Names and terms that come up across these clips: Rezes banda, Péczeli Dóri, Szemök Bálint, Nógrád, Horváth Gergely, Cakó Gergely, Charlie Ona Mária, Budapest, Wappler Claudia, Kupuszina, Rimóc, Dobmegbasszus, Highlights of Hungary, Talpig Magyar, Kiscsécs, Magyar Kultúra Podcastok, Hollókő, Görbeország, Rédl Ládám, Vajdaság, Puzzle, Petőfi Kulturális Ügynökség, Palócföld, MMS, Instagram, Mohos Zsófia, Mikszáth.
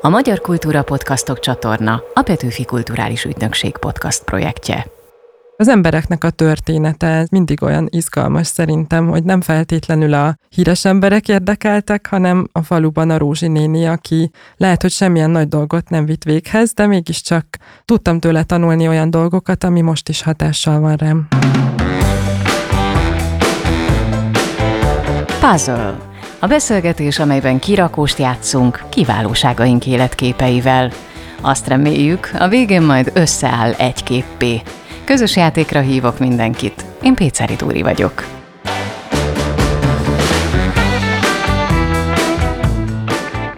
A Magyar Kultúra Podcastok csatorna a Petőfi Kulturális Ügynökség podcast projektje. Az embereknek a története mindig olyan izgalmas szerintem, hogy nem feltétlenül a híres emberek érdekeltek, hanem a faluban a Rózsi néni, aki lehet, hogy semmilyen nagy dolgot nem vitt véghez, de mégiscsak tudtam tőle tanulni olyan dolgokat, ami most is hatással van rám. Puzzle. A beszélgetés, amelyben kirakóst játszunk kiválóságaink életképeivel. Azt reméljük, a végén majd összeáll egy képpé. Közös játékra hívok mindenkit. Én Péczeli Dóri vagyok.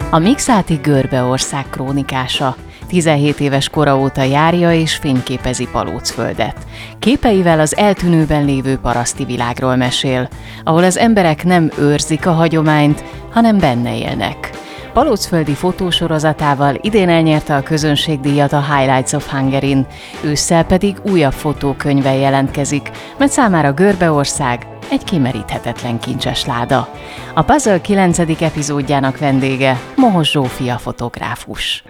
A Mikszáthi Görbeország krónikása. 17 éves kora óta járja és fényképezi Palócföldet. Képeivel az eltűnőben lévő paraszti világról mesél, ahol az emberek nem őrzik a hagyományt, hanem benne élnek. Palócföldi fotósorozatával idén elnyerte a közönségdíjat a Highlights of Hungary-n, ősszel pedig újabb fotókönyvvel jelentkezik, mert számára Görbeország egy kimeríthetetlen kincses láda. A Puzzle 9. epizódjának vendége Mohos Zsófia fotográfus.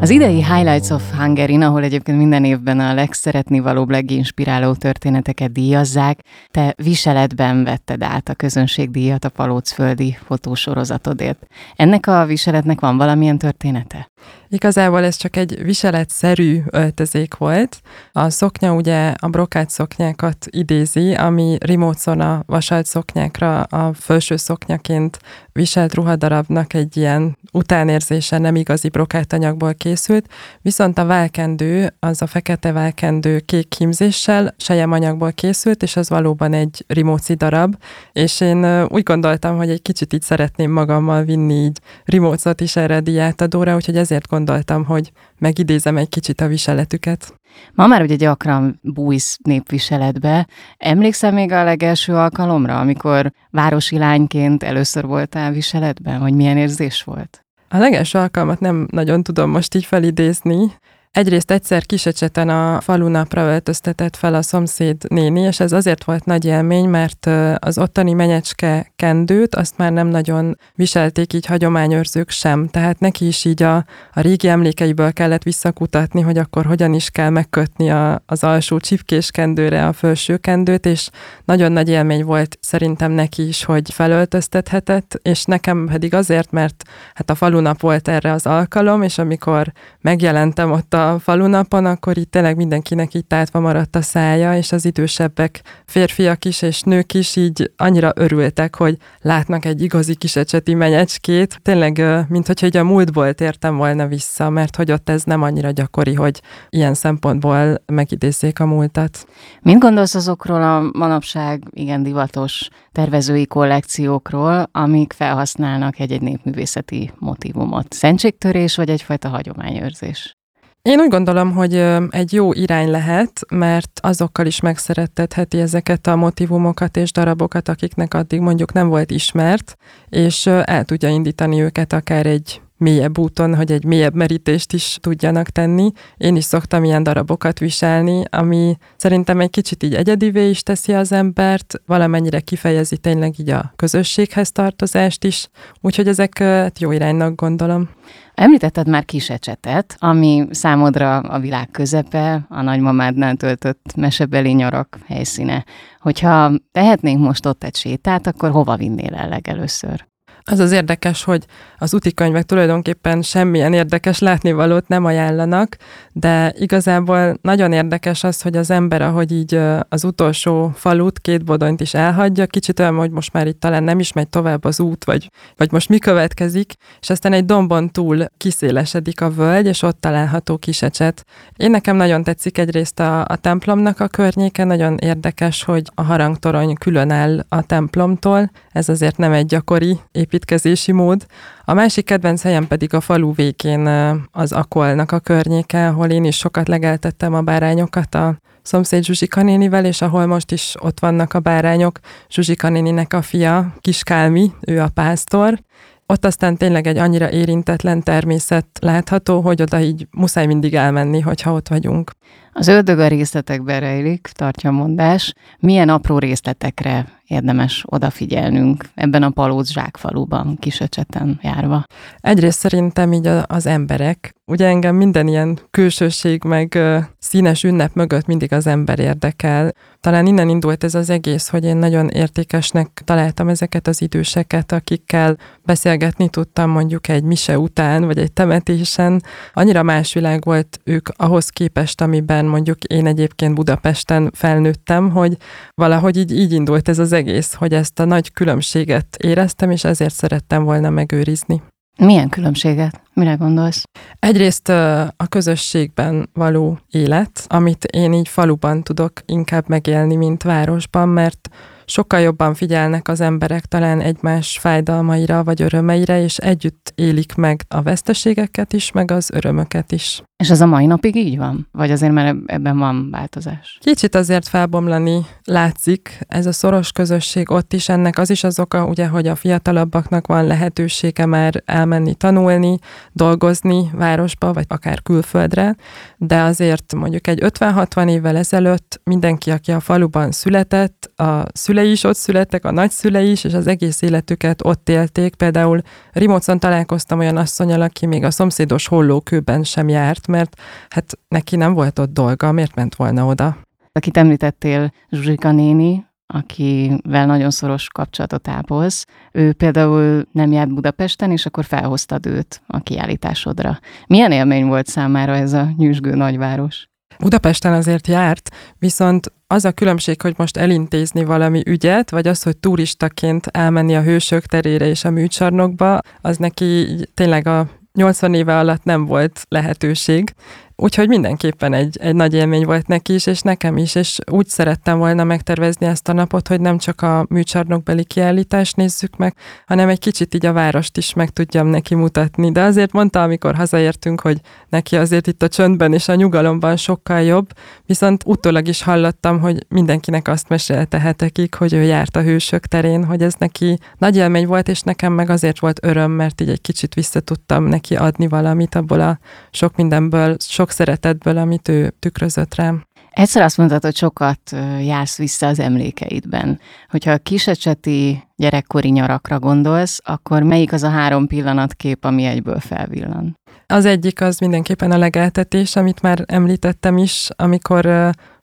Az idei Highlights of Hungary, ahol egyébként minden évben a legszeretnivalóbb, leginspiráló történeteket díjazzák, te viseletben vetted át a közönségdíjat a palócföldi fotósorozatodért. Ennek a viseletnek van valamilyen története? Igazából ez csak egy viseletszerű öltözék volt. A szoknya ugye a brokát szoknyákat idézi, ami Rimócon a vasalt szoknyákra a felső szoknyaként viselt ruhadarabnak egy ilyen utánérzése, nem igazi brokát anyagból készült, viszont a válkendő, az a fekete válkendő kék hímzéssel selyemanyagból készült, és az valóban egy rimóci darab, és én úgy gondoltam, hogy egy kicsit így szeretném magammal vinni így Rimócot is erre a díjátadóra, úgyhogy ezért gondoltam, hogy megidézem egy kicsit a viseletüket. Ma már ugye gyakran bújsz népviseletbe. Emlékszel még a legelső alkalomra, amikor városi lányként először voltál viseletben, hogy milyen érzés volt? A legelső alkalmat nem nagyon tudom most így felidézni. Egyrészt egyszer Kiscsécsen a falunapra öltöztetett fel a szomszéd néni, és ez azért volt nagy élmény, mert az ottani menyecske kendőt azt már nem nagyon viselték így hagyományőrzők sem, tehát neki is így a régi emlékeiből kellett visszakutatni, hogy akkor hogyan is kell megkötni az alsó csipkés kendőre a felső kendőt, és nagyon nagy élmény volt szerintem neki is, hogy felöltöztethetett, és nekem pedig azért, mert hát a falunap volt erre az alkalom, és amikor megjelentem ott a falunapon, akkor itt tényleg mindenkinek így tátva maradt a szája, és az idősebbek, férfiak is és nők is így annyira örültek, hogy látnak egy igazi kiscsécsi menyecskét. Tényleg, minthogyha így a múltból tértem volna vissza, mert hogy ott ez nem annyira gyakori, hogy ilyen szempontból megidézzék a múltat. Mit gondolsz azokról a manapság igen divatos tervezői kollekciókról, amik felhasználnak egy-egy népművészeti motívumot? Szentségtörés vagy egyfajta hagyományőrzés? Én úgy gondolom, hogy egy jó irány lehet, mert azokkal is megszerettetheti ezeket a motívumokat és darabokat, akiknek addig mondjuk nem volt ismert, és el tudja indítani őket akár egy mélyebb úton, hogy egy mélyebb merítést is tudjanak tenni. Én is szoktam ilyen darabokat viselni, ami szerintem egy kicsit így egyedivé is teszi az embert, valamennyire kifejezi tényleg így a közösséghez tartozást is, úgyhogy ezeket jó iránynak gondolom. Említetted már Kisecsetet, ami számodra a világ közepe, a nagymamádnál töltött mesebeli nyarak helyszíne. Hogyha tehetnénk most ott egy sétát, akkor hova vinnél el legelőször? Az az érdekes, hogy az utikönyvek tulajdonképpen semmilyen érdekes látnivalót nem ajánlanak, de igazából nagyon érdekes az, hogy az ember, ahogy így az utolsó falut, két Bodonyt is elhagyja, kicsit olyan, hogy most már itt talán nem is megy tovább az út, vagy most mi következik, és aztán egy dombon túl kiszélesedik a völgy, és ott található Kisecset. Én nekem nagyon tetszik egyrészt a templomnak a környéke, nagyon érdekes, hogy a harangtorony külön áll a templomtól, ez azért nem egy gyakori építkezési mód. A másik kedvenc helyen pedig a falu végén az Akolnak a környéke, ahol én is sokat legeltettem a bárányokat a szomszéd Zsuzsika nénivel, és ahol most is ott vannak a bárányok. Zsuzsika néninek a fia, Kiskálmi, ő a pásztor. Ott aztán tényleg egy annyira érintetlen természet látható, hogy oda így muszáj mindig elmenni, hogyha ott vagyunk. Az ördög a részletekben rejlik, tartja a mondás. Milyen apró részletekre érdemes odafigyelnünk ebben a Palóc zsákfaluban, Kisöcseten járva? Egyrészt szerintem így az emberek. Ugye engem minden ilyen külsőség meg színes ünnep mögött mindig az ember érdekel. Talán innen indult ez az egész, hogy én nagyon értékesnek találtam ezeket az időseket, akikkel beszélgetni tudtam mondjuk egy mise után, vagy egy temetésen. Annyira más világ volt ők ahhoz képest, amiben mondjuk én egyébként Budapesten felnőttem, hogy valahogy így indult ez az egész, hogy ezt a nagy különbséget éreztem, és ezért szerettem volna megőrizni. Milyen különbséget? Mire gondolsz? Egyrészt a közösségben való élet, amit én így faluban tudok inkább megélni, mint városban, mert sokkal jobban figyelnek az emberek talán egymás fájdalmaira vagy örömeire, és együtt élik meg a veszteségeket is, meg az örömöket is. És ez a mai napig így van? Vagy azért már ebben van változás? Kicsit azért felbomlani látszik ez a szoros közösség ott is. Ennek az is az oka, ugye, hogy a fiatalabbaknak van lehetősége már elmenni tanulni, dolgozni városba, vagy akár külföldre, de azért mondjuk egy 50-60 évvel ezelőtt mindenki, aki a faluban született, a szülei is ott születtek, a nagyszülei is, és az egész életüket ott élték. Például Rimócon találkoztam olyan asszonnyal, aki még a szomszédos Hollókőben sem járt, mert hát neki nem volt ott dolga, miért ment volna oda? Akit említettél, Zsuzsika néni, akivel nagyon szoros kapcsolatot ápolsz. Ő például nem járt Budapesten, és akkor felhoztad őt a kiállításodra. Milyen élmény volt számára ez a nyüzsgő nagyváros? Budapesten azért járt, viszont az a különbség, hogy most elintézni valami ügyet, vagy az, hogy turistaként elmenni a Hősök terére és a műcsarnokba, az neki tényleg a 80 éve alatt nem volt lehetőség. Úgyhogy mindenképpen egy nagy élmény volt neki is, és nekem is, és úgy szerettem volna megtervezni ezt a napot, hogy nem csak a műcsarnokbeli kiállítást nézzük meg, hanem egy kicsit így a várost is meg tudjam neki mutatni. De azért mondta, amikor hazaértünk, hogy neki azért itt a csöndben és a nyugalomban sokkal jobb, viszont utólag is hallottam, hogy mindenkinek azt mesélte hetekig, hogy ő járt a Hősök terén, hogy ez neki nagy élmény volt, és nekem meg azért volt öröm, mert így egy kicsit vissza tudtam neki adni valamit abból a sok mindenből, sok szeretetből, amit ő tükrözött rám. Egyszer azt mondtad, hogy sokat jársz vissza az emlékeidben. Hogyha a kisecseti gyerekkori nyarakra gondolsz, akkor melyik az a három pillanatkép, ami egyből felvillan? Az egyik az mindenképpen a legeltetés, amit már említettem is, amikor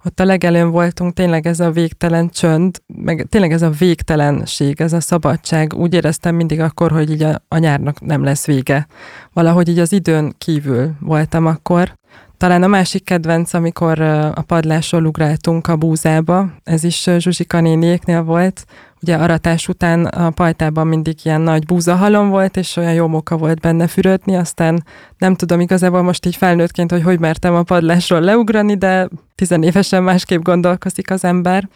ott a legelőn voltunk, tényleg ez a végtelen csönd, meg tényleg ez a végtelenség, ez a szabadság. Úgy éreztem mindig akkor, hogy így a nyárnak nem lesz vége. Valahogy így az időn kívül voltam akkor. Talán a másik kedvenc, amikor a padlásról ugráltunk a búzába, ez is Zsuzsika néniéknél volt. Ugye aratás után a pajtában mindig ilyen nagy búzahalom volt, és olyan jó móka volt benne fürödni, aztán nem tudom igazából most így felnőttként, hogy mertem a padlásról leugrani, de 10 évesen másképp gondolkozik az ember.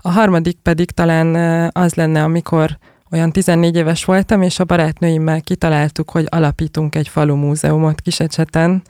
A harmadik pedig talán az lenne, amikor olyan 14 éves voltam, és a barátnőimmel kitaláltuk, hogy alapítunk egy falu múzeumot Kiscsécsen,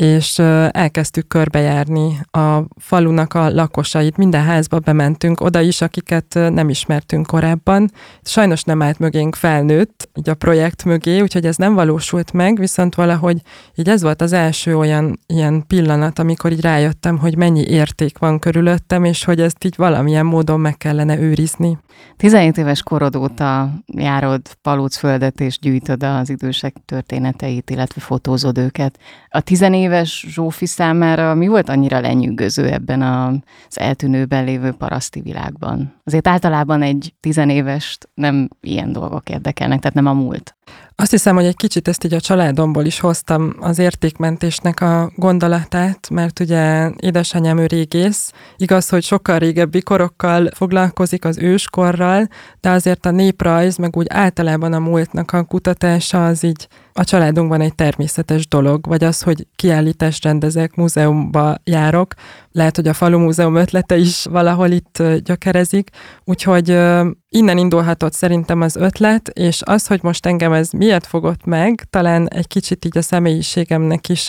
és elkezdtük körbejárni a falunak a lakosait. Minden házba bementünk, oda is, akiket nem ismertünk korábban. Sajnos nem állt mögénk felnőtt, így a projekt mögé, úgyhogy ez nem valósult meg, viszont valahogy így ez volt az első olyan ilyen pillanat, amikor így rájöttem, hogy mennyi érték van körülöttem, és hogy ezt így valamilyen módon meg kellene őrizni. 17 éves korod óta járod Palócföldet, és gyűjtöd az idősek történeteit, illetve fotózod őket. A 10 éves Zsófi számára mi volt annyira lenyűgöző ebben az eltűnőben lévő paraszti világban? Azért általában egy 10 évest nem ilyen dolgok érdekelnek, tehát nem a múlt. Azt hiszem, hogy egy kicsit ezt így a családomból is hoztam az értékmentésnek a gondolatát, mert ugye édesanyám ő régész. Igaz, hogy sokkal régebbi korokkal foglalkozik, az őskorral, de azért a néprajz, meg úgy általában a múltnak a kutatása az így a családunkban egy természetes dolog, vagy az, hogy kiállítást rendezek, múzeumba járok. Lehet, hogy a falu múzeum ötlete is valahol itt gyökerezik, úgyhogy innen indulhatott szerintem az ötlet, és az, hogy most engem ez miért fogott meg, talán egy kicsit így a személyiségemnek is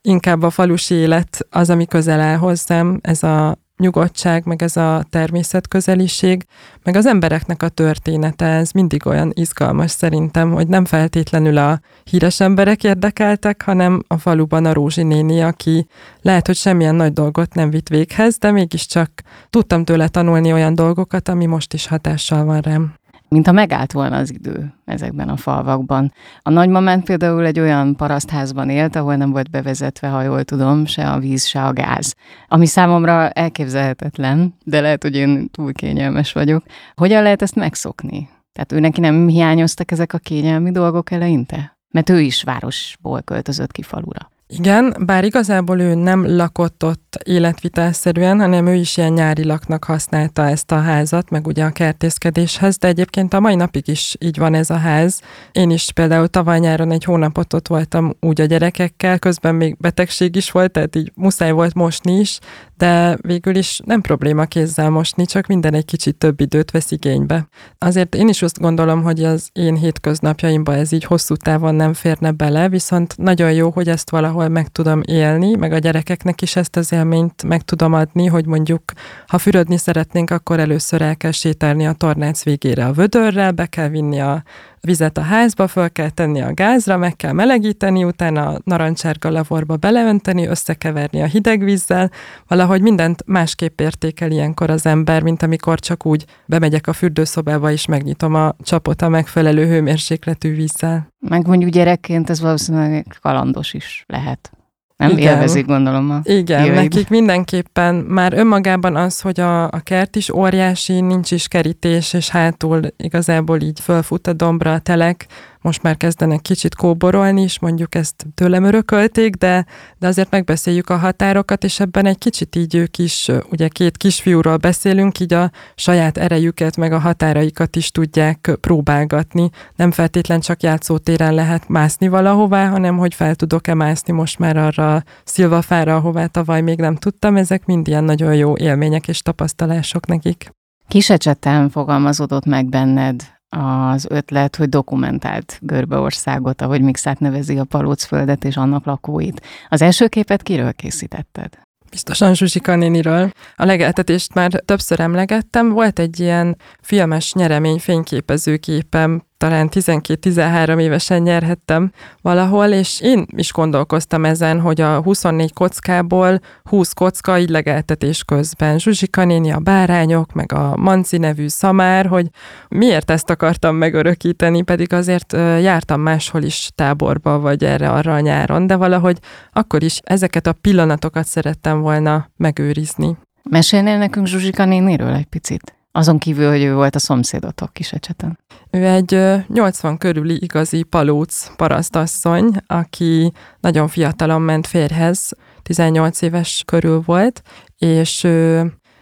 inkább a falusi élet az, ami közel áll hozzám, ez a nyugodtság, meg ez a természetközeliség, meg az embereknek a története, ez mindig olyan izgalmas szerintem, hogy nem feltétlenül a híres emberek érdekeltek, hanem a faluban a Rózsi néni, aki lehet, hogy semmilyen nagy dolgot nem vitt véghez, de mégiscsak tudtam tőle tanulni olyan dolgokat, ami most is hatással van rám. Mintha megállt volna az idő ezekben a falvakban. A nagymamám például egy olyan parasztházban élt, ahol nem volt bevezetve, ha jól tudom, se a víz, se a gáz. Ami számomra elképzelhetetlen, de lehet, hogy én túl kényelmes vagyok. Hogyan lehet ezt megszokni? Tehát ő neki nem hiányoztak ezek a kényelmi dolgok eleinte? Mert ő is városból költözött ki falura. Igen, bár igazából ő nem lakott ott életvitelszerűen, hanem ő is ilyen nyári laknak használta ezt a házat, meg ugye a kertészkedéshez, de egyébként a mai napig is így van ez a ház. Én is például tavaly nyáron egy hónapot ott voltam úgy a gyerekekkel, közben még betegség is volt, tehát így muszáj volt mosni is, de végül is nem probléma kézzel mosni, csak minden egy kicsit több időt vesz igénybe. Azért én is azt gondolom, hogy az én hétköznapjaimban ez így hosszú távon nem férne bele, viszont nagyon jó, hogy ezt valahol meg tudom élni, meg a gyerekeknek is ezt az élményt meg tudom adni, hogy mondjuk, ha fürödni szeretnénk, akkor először el kell sétálni a tornác végére a vödörrel, be kell vinni a vizet a házba, föl kell tenni a gázra, meg kell melegíteni, utána a narancsárga lavorba beleönteni, összekeverni a hideg vízzel. Valahogy mindent másképp értékel ilyenkor az ember, mint amikor csak úgy bemegyek a fürdőszobába és megnyitom a csapot a megfelelő hőmérsékletű vízzel. Meg mondjuk gyerekként ez valószínűleg kalandos is lehet. Nem élvezik, gondolom. Igen, nekik mindenképpen már önmagában az, hogy a kert is óriási, nincs is kerítés, és hátul igazából így fölfut a dombra a telek. Most már kezdenek kicsit kóborolni is, mondjuk ezt tőlem örökölték, de azért megbeszéljük a határokat, és ebben egy kicsit így ők is, ugye két kisfiúról beszélünk, így a saját erejüket, meg a határaikat is tudják próbálgatni. Nem feltétlen csak játszótéren lehet mászni valahová, hanem hogy fel tudok-e mászni most már arra a szilvafára, ahová tavaly még nem tudtam. Ezek mind ilyen nagyon jó élmények és tapasztalások nekik. Kisecsetben fogalmazódott meg benned az ötlet, hogy dokumentált Görbeországot, ahogy Mikszáth nevezi a Palócföldet és annak lakóit. Az első képet kiről készítetted? Biztosan Zsuzsika néniről. A legeltetést már többször emlegettem. Volt egy ilyen filmes nyeremény fényképezőképem, talán 12-13 évesen nyerhettem valahol, és én is gondolkoztam ezen, hogy a 24 kockából 20 kocka így legeltetés közben. Zsuzsika néni, a bárányok, meg a Manci nevű szamár, hogy miért ezt akartam megörökíteni, pedig azért jártam máshol is táborba, vagy erre-arra a nyáron, de valahogy akkor is ezeket a pillanatokat szerettem volna megőrizni. Mesélnél nekünk Zsuzsika néniről egy picit? Azon kívül, hogy ő volt a szomszédotok Kisecsetben. Ő egy 80 körüli igazi palóc parasztasszony, aki nagyon fiatalon ment férjhez, 18 éves körül volt, és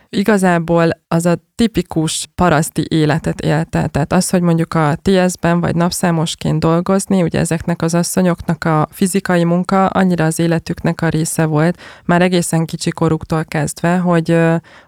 igazából az a tipikus paraszti életet élte. Tehát az, hogy mondjuk a TS-ben vagy napszámosként dolgozni, ugye ezeknek az asszonyoknak a fizikai munka annyira az életüknek a része volt, már egészen kicsi koruktól kezdve,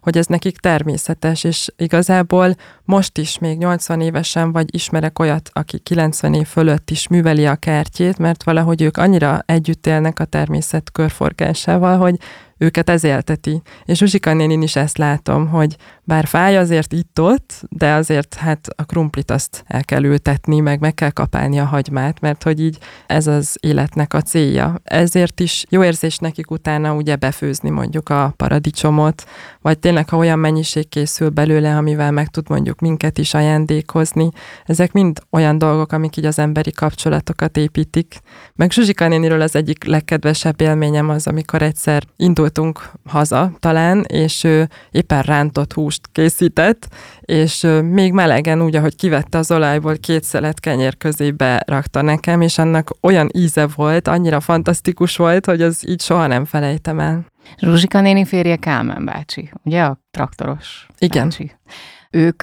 hogy ez nekik természetes, és igazából most is még 80 évesen, vagy ismerek olyat, aki 90 év fölött is műveli a kertjét, mert valahogy ők annyira együtt élnek a természet körforgásával, hogy őket ez élteti. És Zsuzsika nénin is ezt látom, hogy bár fáj azért itt-ott, de azért hát a krumplit azt el kell ültetni, meg kell kapálni a hagymát, mert hogy így ez az életnek a célja. Ezért is jó érzés nekik utána ugye befőzni mondjuk a paradicsomot, vagy tényleg ha olyan mennyiség készül belőle, amivel meg tud mondjuk minket is ajándékozni. Ezek mind olyan dolgok, amik így az emberi kapcsolatokat építik. Meg Zsuzsika néniről az egyik legkedvesebb élményem az, amikor egyszer indultunk haza talán, és ő éppen rántott húst készített, és még melegen úgy, ahogy kivette az olajból, 2 szelet kenyér közébe rakta nekem, és annak olyan íze volt, annyira fantasztikus volt, hogy az így soha nem felejtem el. Zsuzsika néni férje Kálmán bácsi, ugye a traktoros bácsi. Igen. Ők,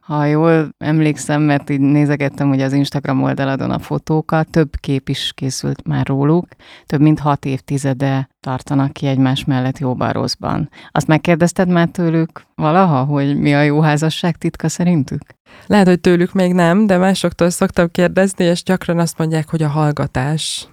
ha jól emlékszem, mert így nézegettem ugye az Instagram oldaladon a fotókat, több kép is készült már róluk, több mint 6 évtizede tartanak ki egymás mellett jóban-rosszban. Azt megkérdezted már tőlük valaha, hogy mi a jó házasság titka szerintük? Lehet, hogy tőlük még nem, de másoktól szoktam kérdezni, és gyakran azt mondják, hogy a hallgatás,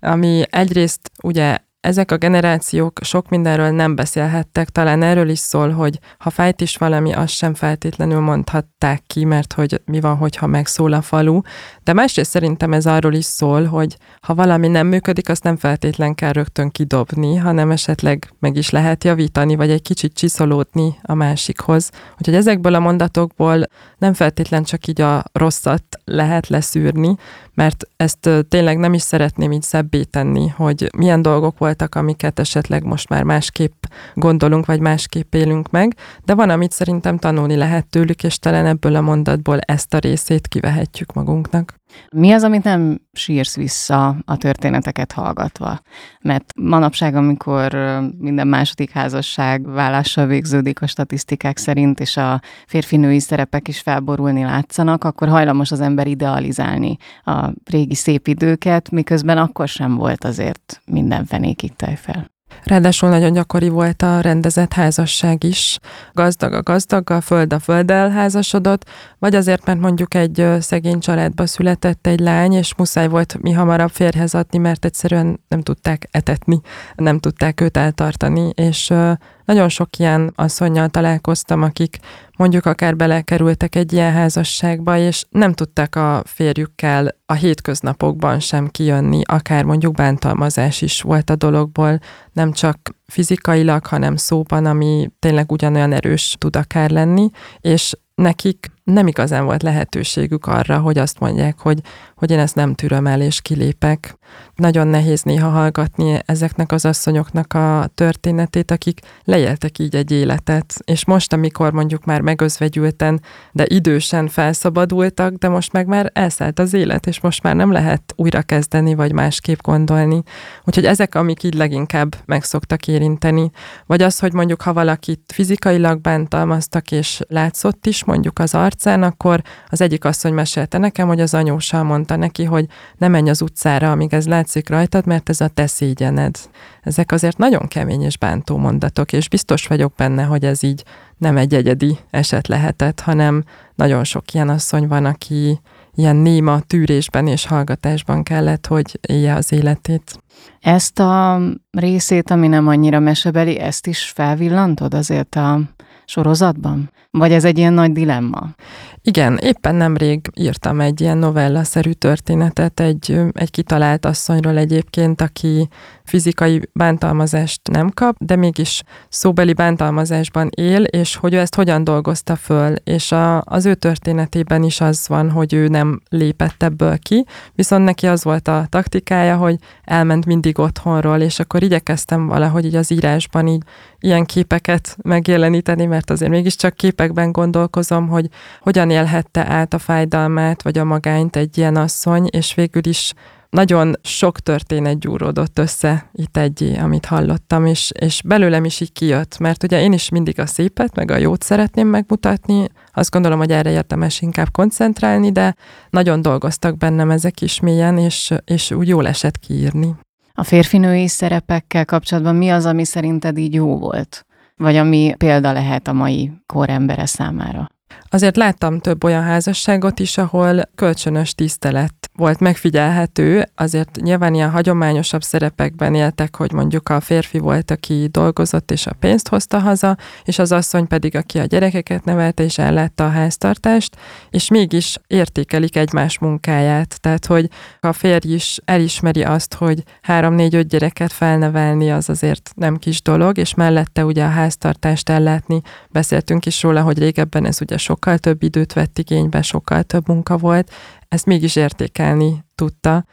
ami egyrészt ugye Ezek a generációk sok mindenről nem beszélhettek, talán erről is szól, hogy ha fájt is valami, azt sem feltétlenül mondhatták ki, mert hogy mi van, hogyha megszól a falu. De másrészt szerintem ez arról is szól, hogy ha valami nem működik, azt nem feltétlen kell rögtön kidobni, hanem esetleg meg is lehet javítani, vagy egy kicsit csiszolódni a másikhoz. Úgyhogy ezekből a mondatokból nem feltétlen csak így a rosszat lehet leszűrni, mert ezt tényleg nem is szeretném így szebbé tenni, hogy milyen dolgok voltak, amiket esetleg most már másképp gondolunk, vagy másképp élünk meg, de van, amit szerintem tanulni lehet tőlük, és talán ebből a mondatból ezt a részét kivehetjük magunknak. Mi az, amit nem sírsz vissza a történeteket hallgatva? Mert manapság, amikor minden második házasság válással végződik a statisztikák szerint, és a férfinői szerepek is felborulni látszanak, akkor hajlamos az ember idealizálni a régi szép időket, miközben akkor sem volt azért minden fenékig tejfel. Ráadásul nagyon gyakori volt a rendezett házasság is. Gazdag a gazdaggal, föld a földdel házasodott, vagy azért, mert mondjuk egy szegény családba született egy lány, és muszáj volt mihamarabb férjhez adni, mert egyszerűen nem tudták etetni, nem tudták őt eltartani, és nagyon sok ilyen asszonnyal találkoztam, akik mondjuk akár belekerültek egy ilyen házasságba, és nem tudtak a férjükkel a hétköznapokban sem kijönni, akár mondjuk bántalmazás is volt a dologból, nem csak fizikailag, hanem szóban, ami tényleg ugyanolyan erős tud akár lenni, és nekik nem igazán volt lehetőségük arra, hogy azt mondják, hogy én ezt nem tűröm el, és kilépek. Nagyon nehéz néha hallgatni ezeknek az asszonyoknak a történetét, akik leéltek így egy életet, és most, amikor mondjuk már megözvegyülten, de idősen felszabadultak, de most meg már elszállt az élet, és most már nem lehet újrakezdeni, vagy másképp gondolni. Úgyhogy ezek, amik így leginkább meg szoktak érinteni. Vagy az, hogy mondjuk, ha valakit fizikailag bántalmaztak, és látszott is mondjuk az arcán, akkor az egyik asszony mesélte nekem, hogy az anyósa mondta neki, hogy ne menj az utcára, amíg ez látszik rajtad, mert ez a te szégyened. Ezek azért nagyon kemény és bántó mondatok, és biztos vagyok benne, hogy ez így nem egy egyedi eset lehetett, hanem nagyon sok ilyen asszony van, aki ilyen néma tűrésben és hallgatásban kellett, hogy élje az életét. Ezt a részét, ami nem annyira mesebeli, ezt is felvillantod azért a sorozatban? Vagy ez egy ilyen nagy dilemma? Igen, éppen nemrég írtam egy ilyen novellaszerű történetet egy kitalált asszonyról egyébként, aki fizikai bántalmazást nem kap, de mégis szóbeli bántalmazásban él, és hogy ő ezt hogyan dolgozta föl, és az ő történetében is az van, hogy ő nem lépett ebből ki, viszont neki az volt a taktikája, hogy elment mindig otthonról, és akkor igyekeztem valahogy így az írásban így ilyen képeket megjeleníteni, mert azért mégiscsak képekben gondolkozom, hogy hogyan élhette át a fájdalmát, vagy a magányt egy ilyen asszony, és végül is nagyon sok történet gyúródott össze itt egyé, amit hallottam, és belőlem is így kijött, mert ugye én is mindig a szépet, meg a jót szeretném megmutatni, azt gondolom, hogy erre érdemes inkább koncentrálni, de nagyon dolgoztak bennem ezek is mélyen, és úgy jól esett kiírni. A férfinői szerepekkel kapcsolatban mi az, ami szerinted így jó volt? Vagy ami példa lehet a mai kor embere számára? Azért láttam több olyan házasságot is, ahol kölcsönös tisztelet volt megfigyelhető, azért nyilván ilyen hagyományosabb szerepekben éltek, hogy mondjuk a férfi volt, aki dolgozott és a pénzt hozta haza, és az asszony pedig, aki a gyerekeket nevelte és ellátta a háztartást, és mégis értékelik egymás munkáját. Tehát, hogy a férj is elismeri azt, hogy 3-4-5 gyereket felnevelni az azért nem kis dolog, és mellette ugye a háztartást ellátni. Beszéltünk is róla, hogy régebben ez ugye sokkal több időt vett igénybe, sokkal több munka volt, ezt mégis értékelni tudta.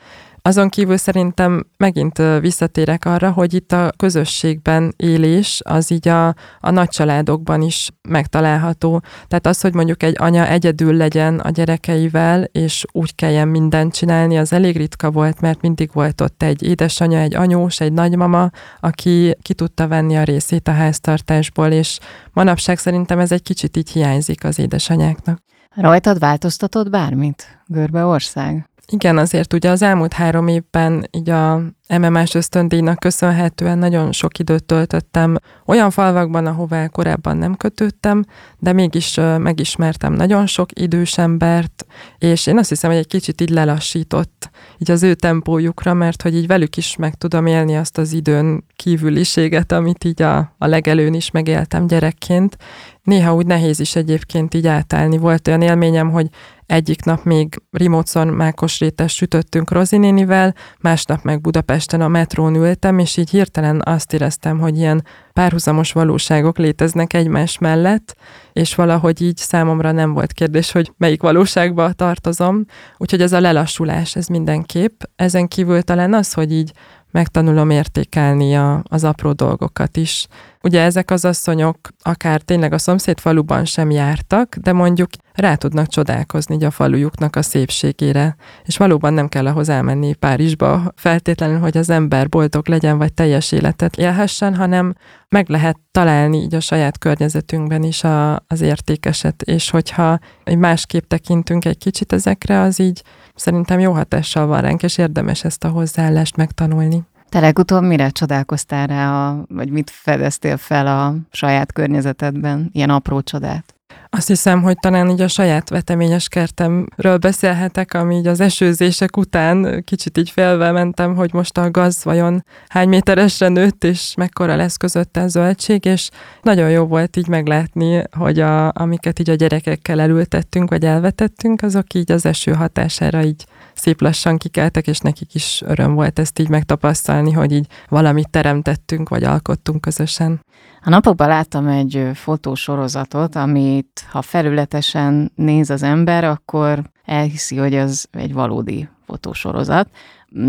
Azon kívül szerintem megint visszatérek arra, hogy itt a közösségben élés az így a nagy családokban is megtalálható. Tehát az, hogy mondjuk egy anya egyedül legyen a gyerekeivel, és úgy kelljen mindent csinálni, az elég ritka volt, mert mindig volt ott egy édesanya, egy anyós, egy nagymama, aki ki tudta venni a részét a háztartásból, és manapság szerintem ez egy kicsit így hiányzik az édesanyáknak. Rajtad változtatott bármit, Görbeország? Igen, azért ugye az elmúlt 3 évben így a MMS ösztöndíjnak köszönhetően nagyon sok időt töltöttem olyan falvakban, ahová korábban nem kötődtem, de mégis megismertem nagyon sok idős embert, és én azt hiszem, hogy egy kicsit így lelassított így az ő tempójukra, mert hogy így velük is meg tudom élni azt az időn kívüliséget, amit így a legelőn is megéltem gyerekként. Néha úgy nehéz is egyébként így átállni. Volt olyan élményem, hogy egyik nap még Rimócon mákosrétest sütöttünk Rozi nénivel, másnap meg Budapesten a metrón ültem, és így hirtelen azt éreztem, hogy ilyen párhuzamos valóságok léteznek egymás mellett, és valahogy így számomra nem volt kérdés, hogy melyik valóságba tartozom. Úgyhogy ez a lelassulás, ez mindenképp. Ezen kívül talán az, hogy így megtanulom értékelni az apró dolgokat is. Ugye ezek az asszonyok akár tényleg a szomszéd faluban sem jártak, de mondjuk rá tudnak csodálkozni így a falujuknak a szépségére. És valóban nem kell ahhoz elmenni Párizsba feltétlenül, hogy az ember boldog legyen, vagy teljes életet élhessen, hanem meg lehet találni így a saját környezetünkben is az értékeset. És hogyha másképp tekintünk egy kicsit ezekre, az így szerintem jó hatással van ránk, és érdemes ezt a hozzáállást megtanulni. Te legutóbb mire csodálkoztál rá, vagy mit fedeztél fel a saját környezetedben, ilyen apró csodát? Azt hiszem, hogy talán így a saját veteményes kertemről beszélhetek, ami így az esőzések után kicsit így félve mentem, hogy most a gaz vajon hány méteresre nőtt, és mekkora lesz közötte a zöldség, és nagyon jó volt így meglátni, hogy amiket így a gyerekekkel elültettünk, vagy elvetettünk, azok így az eső hatására így szép lassan kikeltek, és nekik is öröm volt ezt így megtapasztalni, hogy így valamit teremtettünk, vagy alkottunk közösen. A napokban láttam egy fotósorozatot, amit ha felületesen néz az ember, akkor elhiszi, hogy az egy valódi fotósorozat,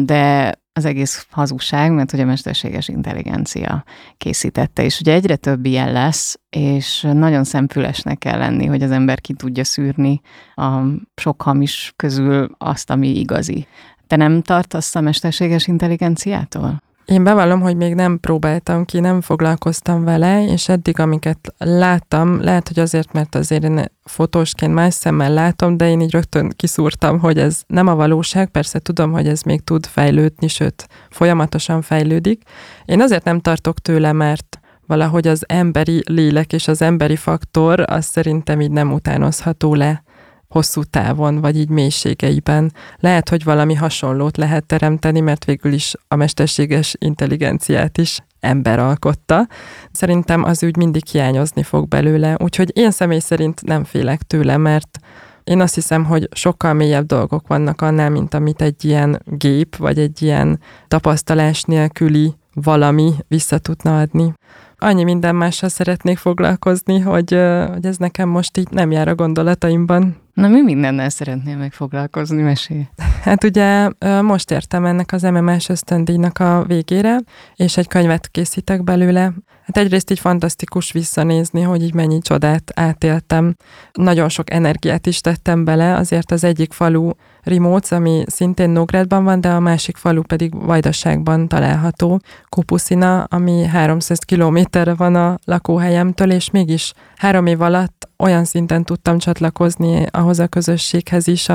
de az egész hazugság, mert hogy a mesterséges intelligencia készítette, és ugye egyre több ilyen lesz, és nagyon szemfülesnek kell lenni, hogy az ember ki tudja szűrni a sok hamis közül azt, ami igazi. Te nem tartasz a mesterséges intelligenciától? Én bevallom, hogy még nem próbáltam ki, nem foglalkoztam vele, és eddig, amiket láttam, lehet, hogy azért, mert azért én fotósként más szemmel látom, de én így rögtön kiszúrtam, hogy ez nem a valóság, persze tudom, hogy ez még tud fejlődni, sőt, folyamatosan fejlődik. Én azért nem tartok tőle, mert valahogy az emberi lélek és az emberi faktor, az szerintem így nem utánozható le hosszú távon, vagy így mélységeiben. Lehet, hogy valami hasonlót lehet teremteni, mert végül is a mesterséges intelligenciát is ember alkotta. Szerintem az úgy mindig hiányozni fog belőle, úgyhogy én személy szerint nem félek tőle, mert én azt hiszem, hogy sokkal mélyebb dolgok vannak annál, mint amit egy ilyen gép, vagy egy ilyen tapasztalás nélküli valami vissza tudna adni. Annyi minden mással szeretnék foglalkozni, hogy ez nekem most így nem jár a gondolataimban. Na, mi mindennel szeretnél megfoglalkozni, mesélj? Hát ugye most értem ennek az MMS ösztöndíjnak a végére, és egy könyvet készítek belőle. Hát egyrészt így fantasztikus visszanézni, hogy így mennyi csodát átéltem. Nagyon sok energiát is tettem bele, azért az egyik falu Rimóc, ami szintén Nógrádban van, de a másik falu pedig Vajdaságban található. Kupuszina, ami 300 kilométerre van a lakóhelyemtől, és mégis 3 év alatt olyan szinten tudtam csatlakozni ahhoz a közösséghez is,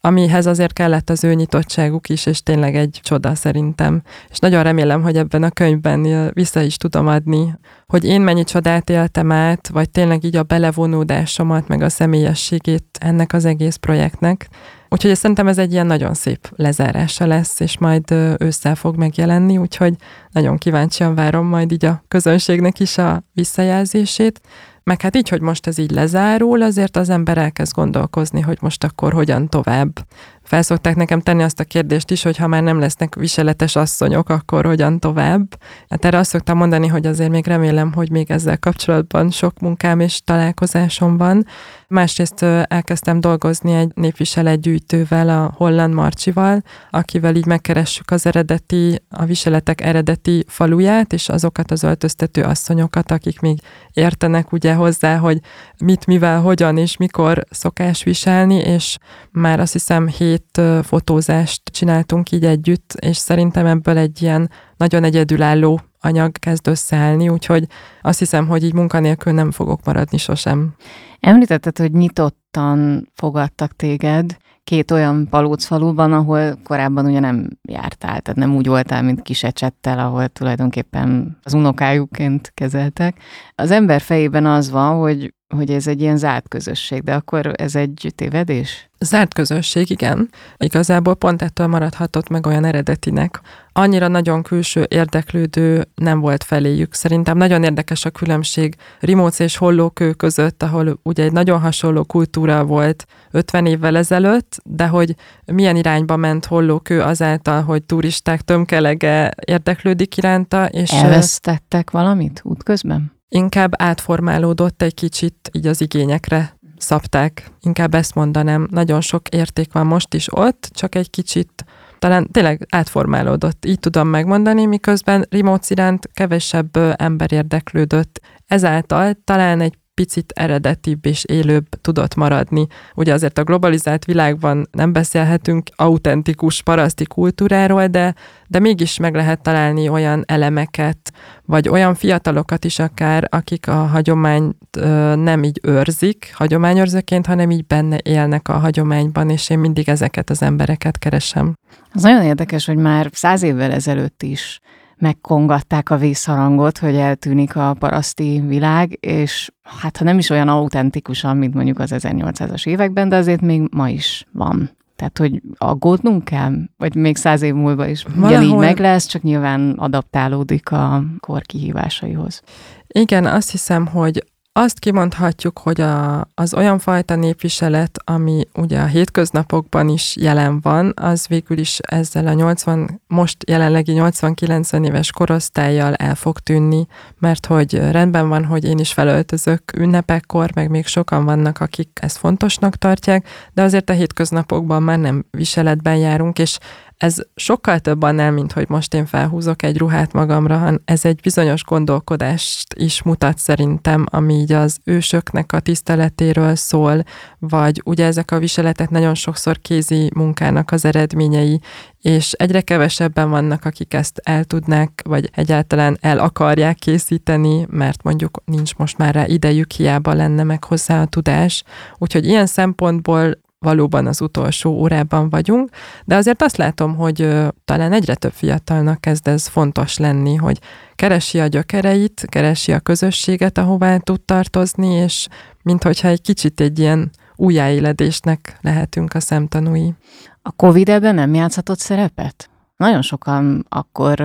amihez azért kellett az ő nyitottságuk is, és tényleg egy csoda szerintem. És nagyon remélem, hogy ebben a könyvben vissza is tudom adni, hogy én mennyi csodát éltem át, vagy tényleg így a belevonódásomat, meg a személyességét ennek az egész projektnek. Úgyhogy szerintem ez egy ilyen nagyon szép lezárása lesz, és majd ősszel fog megjelenni, úgyhogy nagyon kíváncsian várom majd így a közönségnek is a visszajelzését. Meg hát így, hogy most ez így lezárul, azért az ember elkezd gondolkozni, hogy most akkor hogyan tovább. Felszokták nekem tenni azt a kérdést is, hogy ha már nem lesznek viseletes asszonyok, akkor hogyan tovább. Hát erre azt szoktam mondani, hogy azért még remélem, hogy még ezzel kapcsolatban sok munkám és találkozásom van. Másrészt elkezdtem dolgozni egy népviseletgyűjtővel, a Holland Marcsival, akivel így megkeressük a viseletek eredeti faluját, és azokat az öltöztető asszonyokat, akik még értenek ugye hozzá, hogy mit, mivel, hogyan és mikor szokás viselni, és már azt hiszem 7 fotózást csináltunk így együtt, és szerintem ebből egy ilyen nagyon egyedülálló anyag kezd összeállni, úgyhogy azt hiszem, hogy így munkanélkül nem fogok maradni sosem. Említetted, hogy nyitottan fogadtak téged 2 olyan Palócfaluban, ahol korábban ugye nem jártál, tehát nem úgy voltál, mint Kisecsettel, ahol tulajdonképpen az unokájukként kezeltek. Az ember fejében az van, hogy hogy ez egy ilyen zárt közösség, de akkor ez egy tévedés? Zárt közösség, igen. Igazából pont ettől maradhatott meg olyan eredetinek. Annyira nagyon külső érdeklődő nem volt feléjük. Szerintem nagyon érdekes a különbség Rimóc és Hollókő között, ahol ugye egy nagyon hasonló kultúra volt 50 évvel ezelőtt, de hogy milyen irányba ment Hollókő azáltal, hogy turisták tömkelege érdeklődik iránta. És elvesztettek valamit útközben? Inkább átformálódott egy kicsit, így az igényekre szabták. Inkább ezt mondanám, nagyon sok érték van most is ott, csak egy kicsit talán tényleg átformálódott, így tudom megmondani, miközben Rimóc iránt kevesebb ember érdeklődött. Ezáltal talán egy picit eredetibb és élőbb tudott maradni. Ugye azért a globalizált világban nem beszélhetünk autentikus paraszti kultúráról, de mégis meg lehet találni olyan elemeket, vagy olyan fiatalokat is akár, akik a hagyományt nem így őrzik hagyományőrzőként, hanem így benne élnek a hagyományban, és én mindig ezeket az embereket keresem. Az nagyon érdekes, hogy már 100 évvel ezelőtt is megkongatták a vészharangot, hogy eltűnik a paraszti világ, és hát ha nem is olyan autentikusan, mint mondjuk az 1800-as években, de azért még ma is van. Tehát, hogy aggódnunk kell? Vagy még 100 év múlva is ugyanígy meg lesz, csak nyilván adaptálódik a kor kihívásaihoz. Igen, azt hiszem, hogy azt kimondhatjuk, hogy az olyan fajta népviselet, ami ugye a hétköznapokban is jelen van, az végül is ezzel a most jelenlegi 80-90 éves korosztályjal el fog tűnni, mert hogy rendben van, hogy én is felöltözök ünnepekkor, meg még sokan vannak, akik ezt fontosnak tartják, de azért a hétköznapokban már nem viseletben járunk, és ez sokkal több annál, mint hogy most én felhúzok egy ruhát magamra, hanem ez egy bizonyos gondolkodást is mutat szerintem, ami így az ősöknek a tiszteletéről szól, vagy ugye ezek a viseletek nagyon sokszor kézi munkának az eredményei, és egyre kevesebben vannak, akik ezt el tudnák, vagy egyáltalán el akarják készíteni, mert mondjuk nincs most már rá idejük, hiába lenne meg hozzá a tudás. Úgyhogy ilyen szempontból valóban az utolsó órában vagyunk, de azért azt látom, hogy talán egyre több fiatalnak kezd ez fontos lenni, hogy keresi a gyökereit, keresi a közösséget, ahová tud tartozni, és minthogyha egy kicsit egy ilyen újjáéledésnek lehetünk a szemtanúi. A Covid ebben nem játszhatott szerepet? Nagyon sokan akkor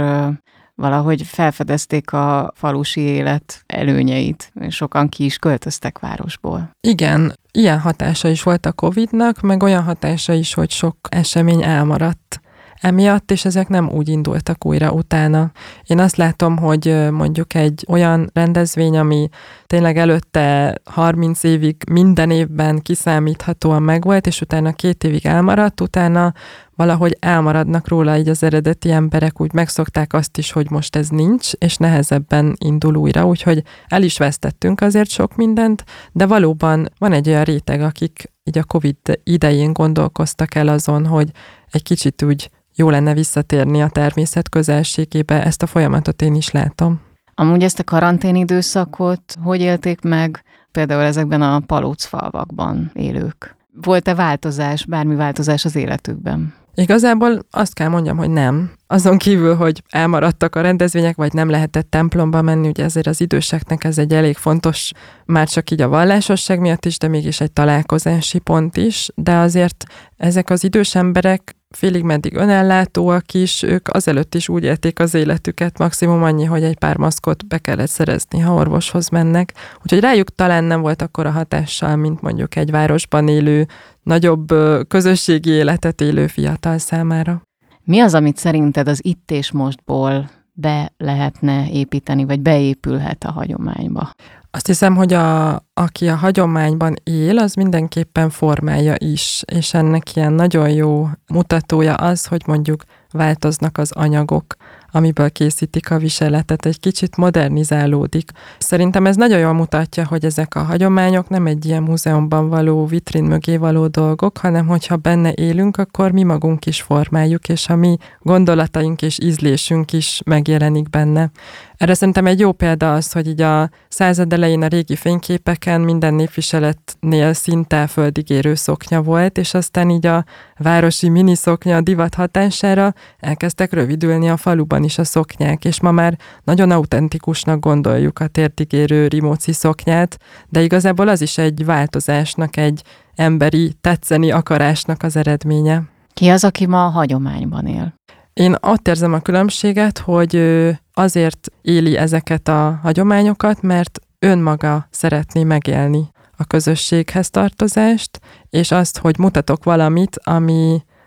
valahogy felfedezték a falusi élet előnyeit, és sokan ki is költöztek városból. Igen, ilyen hatása is volt a Covid-nak, meg olyan hatása is, hogy sok esemény elmaradt emiatt, és ezek nem úgy indultak újra utána. Én azt látom, hogy mondjuk egy olyan rendezvény, ami tényleg előtte 30 évig minden évben kiszámíthatóan megvolt, és utána 2 évig elmaradt, utána valahogy elmaradnak róla így az eredeti emberek, úgy megszokták azt is, hogy most ez nincs, és nehezebben indul újra, úgyhogy el is vesztettünk azért sok mindent, de valóban van egy olyan réteg, akik így a Covid idején gondolkoztak el azon, hogy egy kicsit úgy jó lenne visszatérni a természet közelségébe, ezt a folyamatot én is látom. Amúgy ezt a karantén időszakot hogy élték meg például ezekben a palócfalvakban élők? Volt-e változás, bármi változás az életükben? Igazából azt kell mondjam, hogy nem. Azon kívül, hogy elmaradtak a rendezvények, vagy nem lehetett templomba menni, ugye ezért az időseknek ez egy elég fontos, már csak így a vallásosság miatt is, de mégis egy találkozási pont is, de azért ezek az idős emberek félig meddig önellátóak is, ők azelőtt is úgy élték az életüket, maximum annyi, hogy egy pár maszkot be kellett szerezni, ha orvoshoz mennek. Úgyhogy rájuk talán nem volt akkora hatással, mint mondjuk egy városban élő, nagyobb közösségi életet élő fiatal számára. Mi az, amit szerinted az itt és mostból be lehetne építeni, vagy beépülhet a hagyományba? Azt hiszem, hogy aki a hagyományban él, az mindenképpen formálja is, és ennek ilyen nagyon jó mutatója az, hogy mondjuk változnak az anyagok, amiből készítik a viseletet, egy kicsit modernizálódik. Szerintem ez nagyon jól mutatja, hogy ezek a hagyományok nem egy ilyen múzeumban való, vitrin mögé való dolgok, hanem hogyha benne élünk, akkor mi magunk is formáljuk, és a mi gondolataink és ízlésünk is megjelenik benne. Erre szerintem egy jó példa az, hogy így a század elején a régi fényképek nyelveken minden népviseletnél szinte földigérő szoknya volt, és aztán így a városi miniszoknya divat hatására elkezdtek rövidülni a faluban is a szoknyák, és ma már nagyon autentikusnak gondoljuk a térdigérő rimóci szoknyát, de igazából az is egy változásnak, egy emberi tetszeni akarásnak az eredménye. Ki az, aki ma a hagyományban él? Én ott érzem a különbséget, hogy azért éli ezeket a hagyományokat, mert önmaga szeretné megélni a közösséghez tartozást, és azt, hogy mutatok valamit,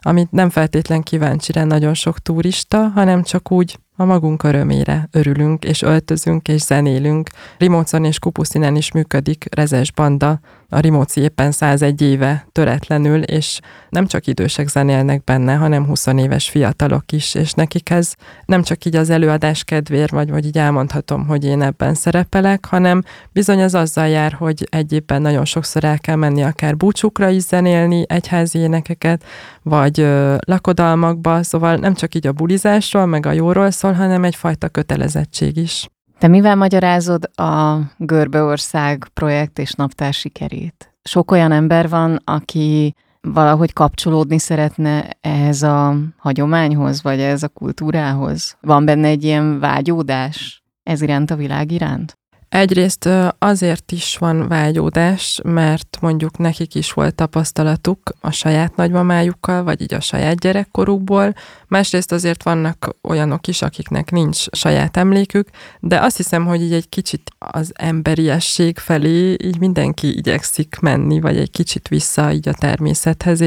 amit nem feltétlen kíváncsi rá nagyon sok turista, hanem csak úgy a magunk örömére örülünk, és öltözünk, és zenélünk. Rimócon és Kupuszinán is működik Rezes banda, a rimóci éppen 101 éve töretlenül, és nem csak idősek zenélnek benne, hanem 20 éves fiatalok is, és nekik ez nem csak így az előadás kedvéért, vagy így elmondhatom, hogy én ebben szerepelek, hanem bizony az azzal jár, hogy egy évben nagyon sokszor el kell menni akár búcsukra is zenélni, egyházi énekeket, vagy lakodalmakba, szóval nem csak így a bulizásról, meg a jóról szól, hanem egyfajta kötelezettség is. Te mivel magyarázod a Görbeország projekt és naptár sikerét? Sok olyan ember van, aki valahogy kapcsolódni szeretne ehhez a hagyományhoz, vagy ehhez a kultúrához. Van benne egy ilyen vágyódás ez iránt, a világ iránt? Egyrészt azért is van vágyódás, mert mondjuk nekik is volt tapasztalatuk a saját nagymamájukkal, vagy így a saját gyerekkorukból. Másrészt azért vannak olyanok is, akiknek nincs saját emlékük, de azt hiszem, hogy így egy kicsit az emberiesség felé így mindenki igyekszik menni, vagy egy kicsit vissza így a természethez,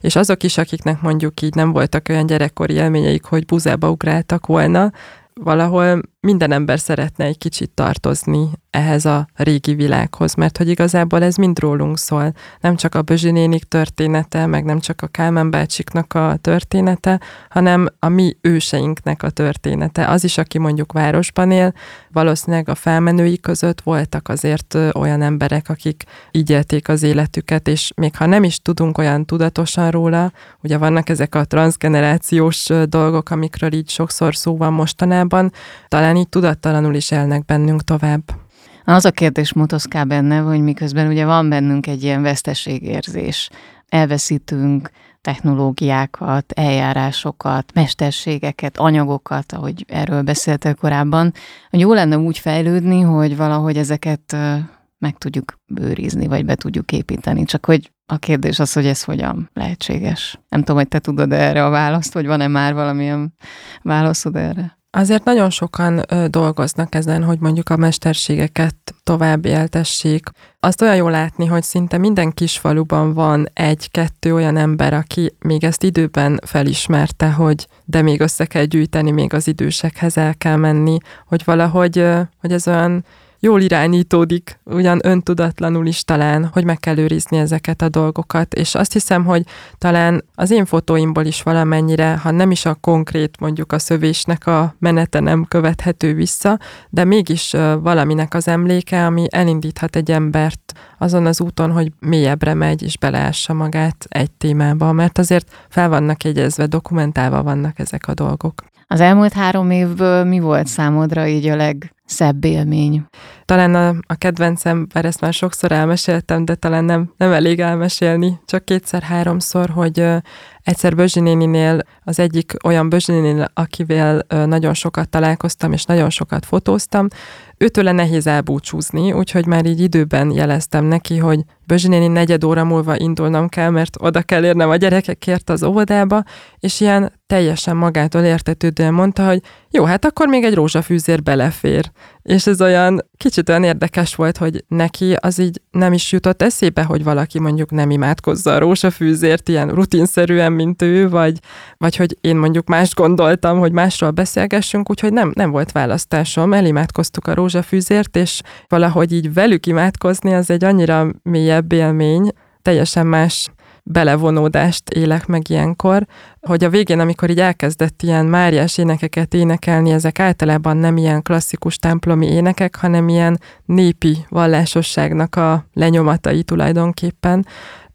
és azok is, akiknek mondjuk így nem voltak olyan gyerekkori élményeik, hogy buzába ugráltak volna, valahol minden ember szeretne egy kicsit tartozni ehhez a régi világhoz, mert hogy igazából ez mind rólunk szól. Nem csak a Bözsi nénik története, meg nem csak a Kálmán bácsiknak a története, hanem a mi őseinknek a története. Az is, aki mondjuk városban él, valószínűleg a felmenői között voltak azért olyan emberek, akik így élték az életüket, és még ha nem is tudunk olyan tudatosan róla, ugye vannak ezek a transzgenerációs dolgok, amikről így sokszor szó van mostanában, talán így tudattalanul is élnek bennünk tovább. Az a kérdés motoszkál benne, hogy miközben ugye van bennünk egy ilyen veszteségérzés. Elveszítünk technológiákat, eljárásokat, mesterségeket, anyagokat, ahogy erről beszéltél korábban, hogy jó lenne úgy fejlődni, hogy valahogy ezeket meg tudjuk őrizni, vagy be tudjuk építeni. Csak hogy a kérdés az, hogy ez hogyan lehetséges. Nem tudom, hogy te tudod erre a választ, vagy van-e már valamilyen válaszod erre? Azért nagyon sokan dolgoznak ezen, hogy mondjuk a mesterségeket tovább éltessék. Azt olyan jól látni, hogy szinte minden kisfaluban van 1-2 olyan ember, aki még ezt időben felismerte, hogy de még össze kell gyűjteni, még az idősekhez el kell menni, hogy valahogy hogy ez olyan jól irányítódik, ugyan öntudatlanul is talán, hogy meg kell őrizni ezeket a dolgokat, és azt hiszem, hogy talán az én fotóimból is valamennyire, ha nem is a konkrét, mondjuk a szövésnek a menete nem követhető vissza, de mégis valaminek az emléke, ami elindíthat egy embert azon az úton, hogy mélyebbre megy és beleássa magát egy témába, mert azért fel vannak jegyezve, dokumentálva vannak ezek a dolgok. Az elmúlt 3 évből mi volt számodra így a legszebb élmény? Talán a kedvencem, bár ezt már sokszor elmeséltem, de talán nem elég elmesélni, csak 2-3-szor, hogy egyszer Bözsi néninél, az egyik olyan Bözsi néninél, akivel nagyon sokat találkoztam és nagyon sokat fotóztam, őtőle nehéz elbúcsúzni, úgyhogy már így időben jeleztem neki, hogy Bözsi néni 4 óra múlva indulnom kell, mert oda kell érnem a gyerekekért az óvodába, és ilyen teljesen magától értetődően mondta, hogy jó, hát akkor még egy rózsafűzér belefér. És ez olyan kicsit olyan érdekes volt, hogy neki az így nem is jutott eszébe, hogy valaki mondjuk nem imádkozza a rózsafűzért ilyen rutinszerűen, mint ő, vagy hogy én mondjuk mást gondoltam, hogy másról beszélgessünk, úgyhogy nem volt választásom. Elimádkoztuk a rózsafűzért, és valahogy így velük imádkozni, az egy annyira mélyebb élmény, teljesen más belevonódást élek meg ilyenkor, hogy a végén, amikor így elkezdett ilyen máriás énekeket énekelni, ezek általában nem ilyen klasszikus templomi énekek, hanem ilyen népi vallásosságnak a lenyomatai tulajdonképpen,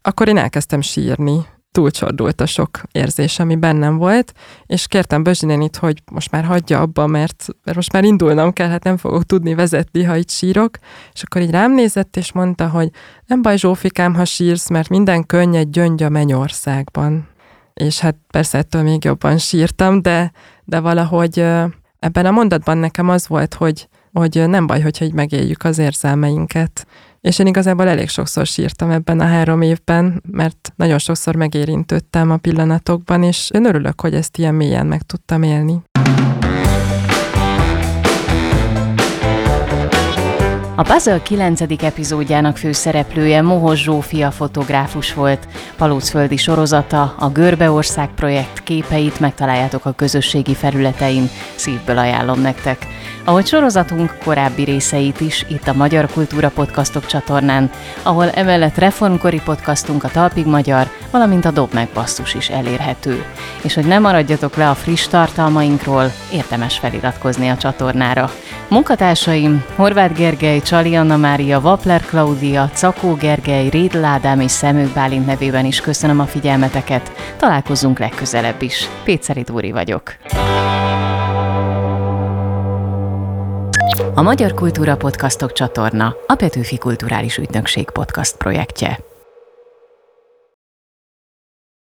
akkor én elkezdtem sírni. túlcsordult a sok érzés, ami bennem volt, és kértem Bözsdinét, hogy most már hagyja abba, mert most már indulnom kell, hát nem fogok tudni vezetni, ha itt sírok. És akkor így rám nézett, és mondta, hogy nem baj, Zsófikám, ha sírsz, mert minden könnyed gyöngy a mennyországban. És hát persze ettől még jobban sírtam, de valahogy ebben a mondatban nekem az volt, hogy nem baj, hogyha így megéljük az érzelmeinket. És én igazából elég sokszor sírtam ebben a 3 évben, mert nagyon sokszor megérintődtem a pillanatokban, és én örülök, hogy ezt ilyen mélyen meg tudtam élni. A Puzzle 9. epizódjának főszereplője Mohos Zsófia fotográfus volt. Palócföldi sorozata, a Görbeország projekt képeit megtaláljátok a közösségi felületein. Szívből ajánlom nektek. Ahogy sorozatunk korábbi részeit is, itt a Magyar Kultúra Podcastok csatornán, ahol emellett reformkori podcastunk a Talpig Magyar, valamint a Dobmegbasszus is elérhető. És hogy ne maradjatok le a friss tartalmainkról, érdemes feliratkozni a csatornára. Munkatársaim Horváth Gergely, Charlie Ona Mária, Wappler Claudia, Cakó Gergely, Rédl Ládám és Szemök Bálint nevében is köszönöm a figyelmeteket. Találkozzunk legközelebb is. Péczeli Dóri vagyok. A Magyar Kultúra Podcastok csatorna a Petőfi Kulturális Ügynökség podcast projektje.